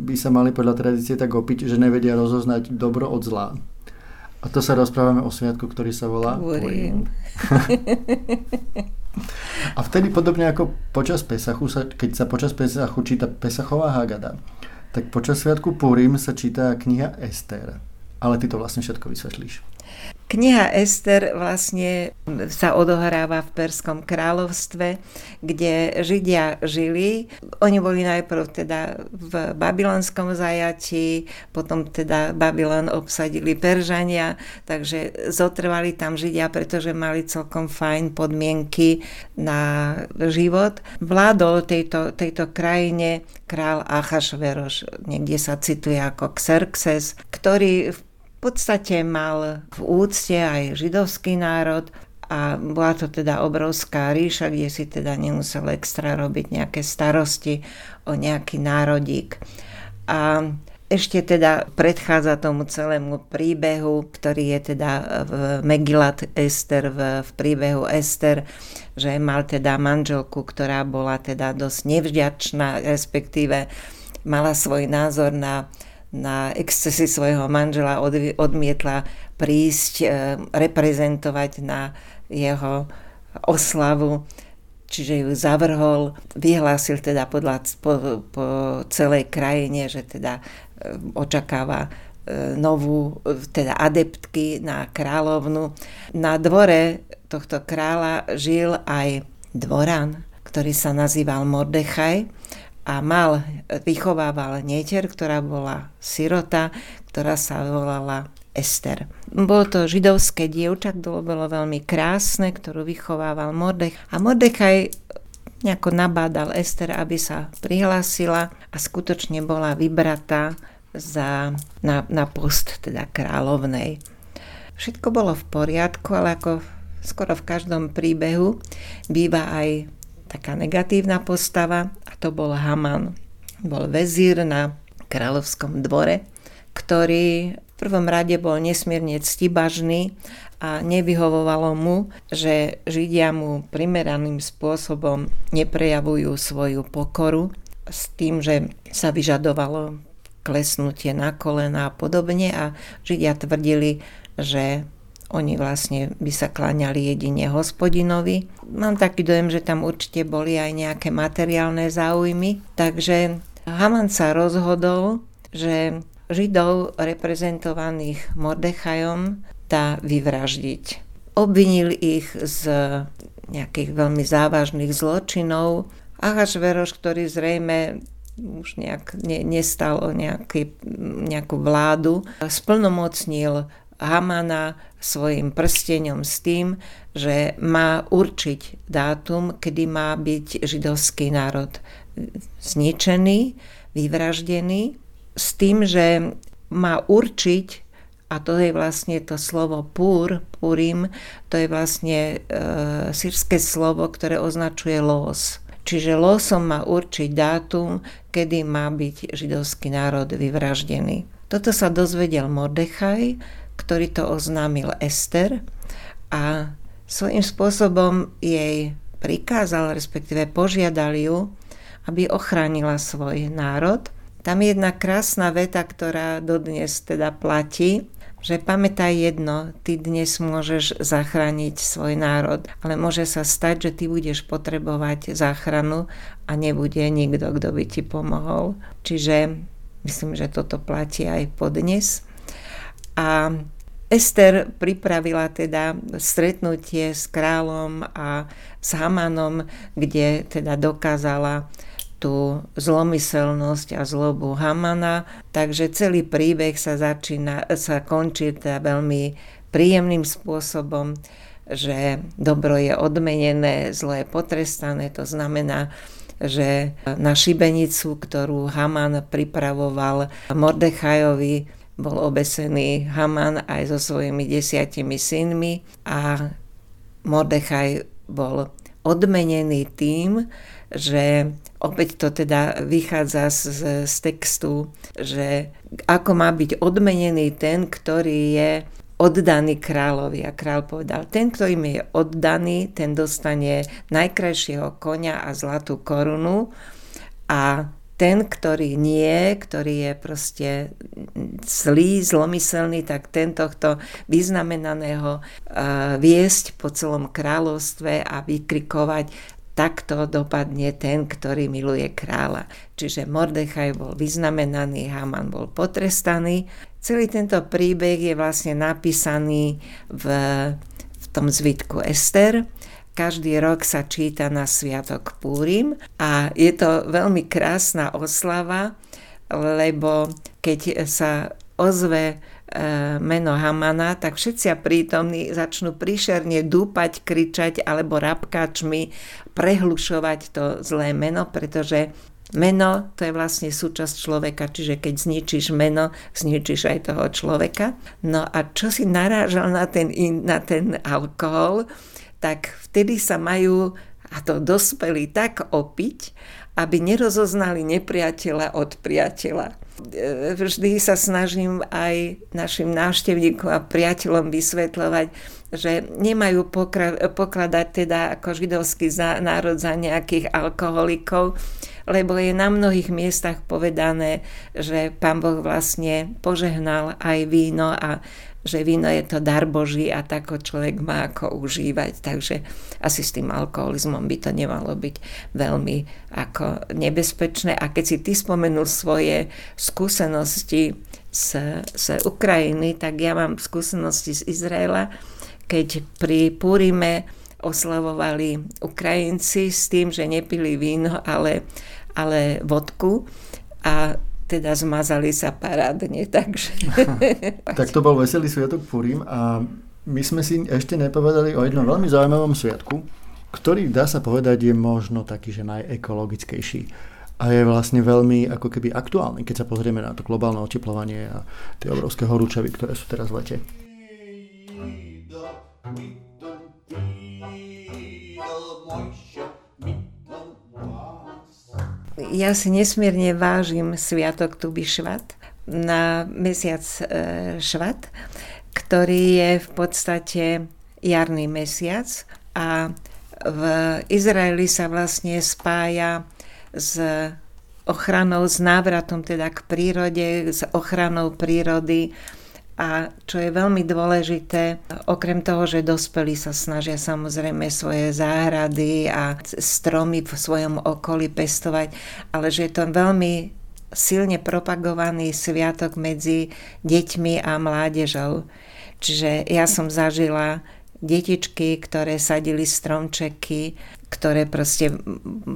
by sa mali podľa tradície tak opiť, že nevedia rozoznať dobro od zla. A to sa rozprávame o sviatku, ktorý sa volá Purim. A vtedy podobne ako počas Pesachu, keď sa počas Pesachu číta Pesachová Hagada, tak počas sviatku Purim sa číta kniha Ester. Ale ty to vlastne všetko vysvetlíš. Kniha Ester vlastne sa odohráva v Perskom kráľovstve, kde Židia žili. Oni boli najprv teda v babylonskom zajatí, potom teda Babylon obsadili Peržania, takže zotrvali tam Židia, pretože mali celkom fajn podmienky na život. Vládol tejto krajine král Achašveroš, niekde sa cituje ako Xerxes, ktorý v podstate mal v úcte aj židovský národ a bola to teda obrovská ríša, kde si teda nemusel extra robiť nejaké starosti o nejaký národík. A ešte teda predchádza tomu celému príbehu, ktorý je teda v Megilat Ester, v príbehu Ester, že mal teda manželku, ktorá bola teda dosť nevďačná, respektíve mala svoj názor na excesy svojho manžela, odmietla prísť, reprezentovať na jeho oslavu, čiže ju zavrhol, vyhlásil teda po celej krajine, že teda očakáva novú, teda adeptky na kráľovnu. Na dvore tohto kráľa žil aj dvoran, ktorý sa nazýval Mordechaj, a vychovával neter, ktorá bola sirota, ktorá sa volala Ester. Bolo to židovské dievča, ktoré bolo veľmi krásne, ktorú vychovával Mordechaj. A Mordechaj nejako nabádal Ester, aby sa prihlásila a skutočne bola vybratá na post teda kráľovnej. Všetko bolo v poriadku, ale ako skoro v každom príbehu býva aj taká negatívna postava, a to bol Haman. Bol vezír na kráľovskom dvore, ktorý v prvom rade bol nesmierne ctibažný a nevyhovovalo mu, že Židia mu primeraným spôsobom neprejavujú svoju pokoru s tým, že sa vyžadovalo klesnutie na kolena a podobne, a Židia tvrdili, že oni vlastne by sa kláňali jedine Hospodinovi. Mám taký dojem, že tam určite boli aj nejaké materiálne záujmy. Takže Haman sa rozhodol, že Židov reprezentovaných Mordechajom dá vyvraždiť. Obvinil ich z nejakých veľmi závažných zločinov. Achašveroš, ktorý zrejme už nestal o nejakú vládu, splnomocnil Hamana svojim prsteňom s tým, že má určiť dátum, kedy má byť židovský národ zničený, vyvraždený, s tým, že má určiť, a to je vlastne to slovo Purim, to je vlastne sýrske slovo, ktoré označuje los. Čiže losom má určiť dátum, kedy má byť židovský národ vyvraždený. Toto sa dozvedel Mordechaj, ktorý to oznámil Ester, a svojím spôsobom jej prikázal, respektíve požiadal ju, aby ochránila svoj národ. Tam je jedna krásna veta, ktorá dodnes teda platí, že pamätaj jedno, ty dnes môžeš zachrániť svoj národ, ale môže sa stať, že ty budeš potrebovať záchranu a nebude nikto, kto by ti pomohol. Čiže myslím, že toto platí aj podnes. A Ester pripravila teda stretnutie s kráľom a s Hamanom, kde teda dokázala tú zlomyselnosť a zlobu Hamana. Takže celý príbeh sa končí teda veľmi príjemným spôsobom, že dobro je odmenené, zlo je potrestané. To znamená, že na šibenicu, ktorú Haman pripravoval Mordechajovi, bol obesený Haman aj so svojimi 10 synmi a Mordechaj bol odmenený tým, že opäť to teda vychádza z textu, že ako má byť odmenený ten, ktorý je oddaný kráľovi. A kráľ povedal, ten, ktorý mi je oddaný, ten dostane najkrajšieho konia a zlatú korunu a ten, ktorý nie, ktorý je proste zlý, zlomyselný, tak ten tohto vyznamenaného viesť po celom kráľovstve a vykrikovať, takto dopadne ten, ktorý miluje kráľa. Čiže Mordechaj bol vyznamenaný, Haman bol potrestaný. Celý tento príbeh je vlastne napísaný v tom zvitku Ester. Každý rok sa číta na sviatok Purim a je to veľmi krásna oslava, lebo keď sa ozve meno Hamana, tak všetci prítomní začnú príšerne dúpať, kričať alebo rapkačmi prehlušovať to zlé meno, pretože meno to je vlastne súčasť človeka, čiže keď zničíš meno, zničíš aj toho človeka. No a čo si narážal na ten alkohol, tak vtedy sa majú, a to dospelí, tak opiť, aby nerozoznali nepriateľa od priateľa. Vždy sa snažím aj našim návštevníkom a priateľom vysvetľovať, že nemajú pokladať teda ako židovský národ za nejakých alkoholikov, lebo je na mnohých miestach povedané, že Pán Boh vlastne požehnal aj víno a že víno je to dar Boží a tak ho človek má ako užívať, takže asi s tým alkoholizmom by to nemalo byť veľmi ako nebezpečné. A keď si ty spomenul svoje skúsenosti z Ukrajiny, tak ja mám skúsenosti z Izraela, keď pri Purime oslavovali Ukrajinci s tým, že nepili víno, ale vodku a teda zmazali sa parádne, takže... Tak to bol veselý sviatok Purim a my sme si ešte nepovedali o jednom veľmi zaujímavom sviatku, ktorý, dá sa povedať, je možno taký, že najekologickejší. A je vlastne veľmi ako keby aktuálny, keď sa pozrieme na to globálne oteplovanie a tie obrovské horúčavy, ktoré sú teraz v lete. Ja si nesmierne vážim sviatok Tu Bišvat na mesiac Švat, ktorý je v podstate jarný mesiac a v Izraeli sa vlastne spája s ochranou, s návratom teda k prírode, s ochranou prírody. A čo je veľmi dôležité, okrem toho, že dospelí sa snažia samozrejme svoje záhrady a stromy v svojom okolí pestovať, ale že je to veľmi silne propagovaný sviatok medzi deťmi a mládežou. Čiže ja som zažila detičky, ktoré sadili stromčeky, ktoré proste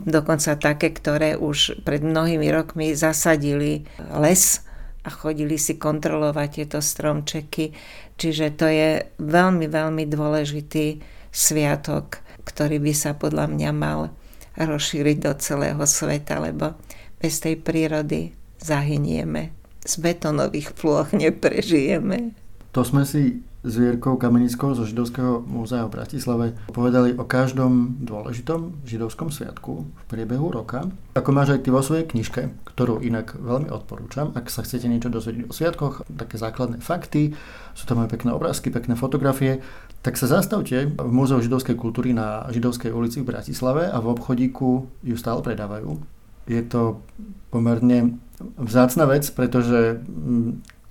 dokonca také, ktoré už pred mnohými rokmi zasadili les a chodili si kontrolovať tieto stromčeky. Čiže to je veľmi, veľmi dôležitý sviatok, ktorý by sa podľa mňa mal rozšíriť do celého sveta, lebo bez tej prírody zahynieme. Z betonových plôch neprežijeme. To sme si s Vierkou Kamenickou zo Židovského múzea v Bratislave povedali o každom dôležitom židovskom sviatku v priebehu roka. Ako máš aj ty vo svojej knižke, ktorú inak veľmi odporúčam, ak sa chcete niečo dozvedieť o sviatkoch, také základné fakty, sú tam aj pekné obrázky, pekné fotografie, tak sa zastavte v Múzeu židovskej kultúry na Židovskej ulici v Bratislave a v obchodíku ju stále predávajú. Je to pomerne vzácna vec, pretože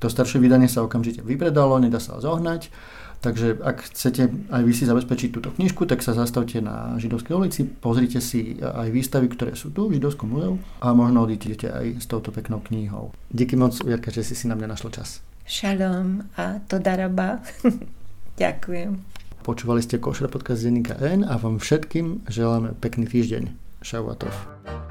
to staršie vydanie sa okamžite vypredalo, nedá sa zohnať, takže ak chcete aj vy si zabezpečiť túto knižku, tak sa zastavte na Židovskej ulici, pozrite si aj výstavy, ktoré sú tu v Židovskom múzeu a možno odídete aj s touto peknou knihou. Díky moc, Vierka, že si na mňa našla čas. Šalom a toda rabá. Ďakujem. Počúvali ste Košer podcast denníka N a vám všetkým želáme pekný týždeň. Šavuot.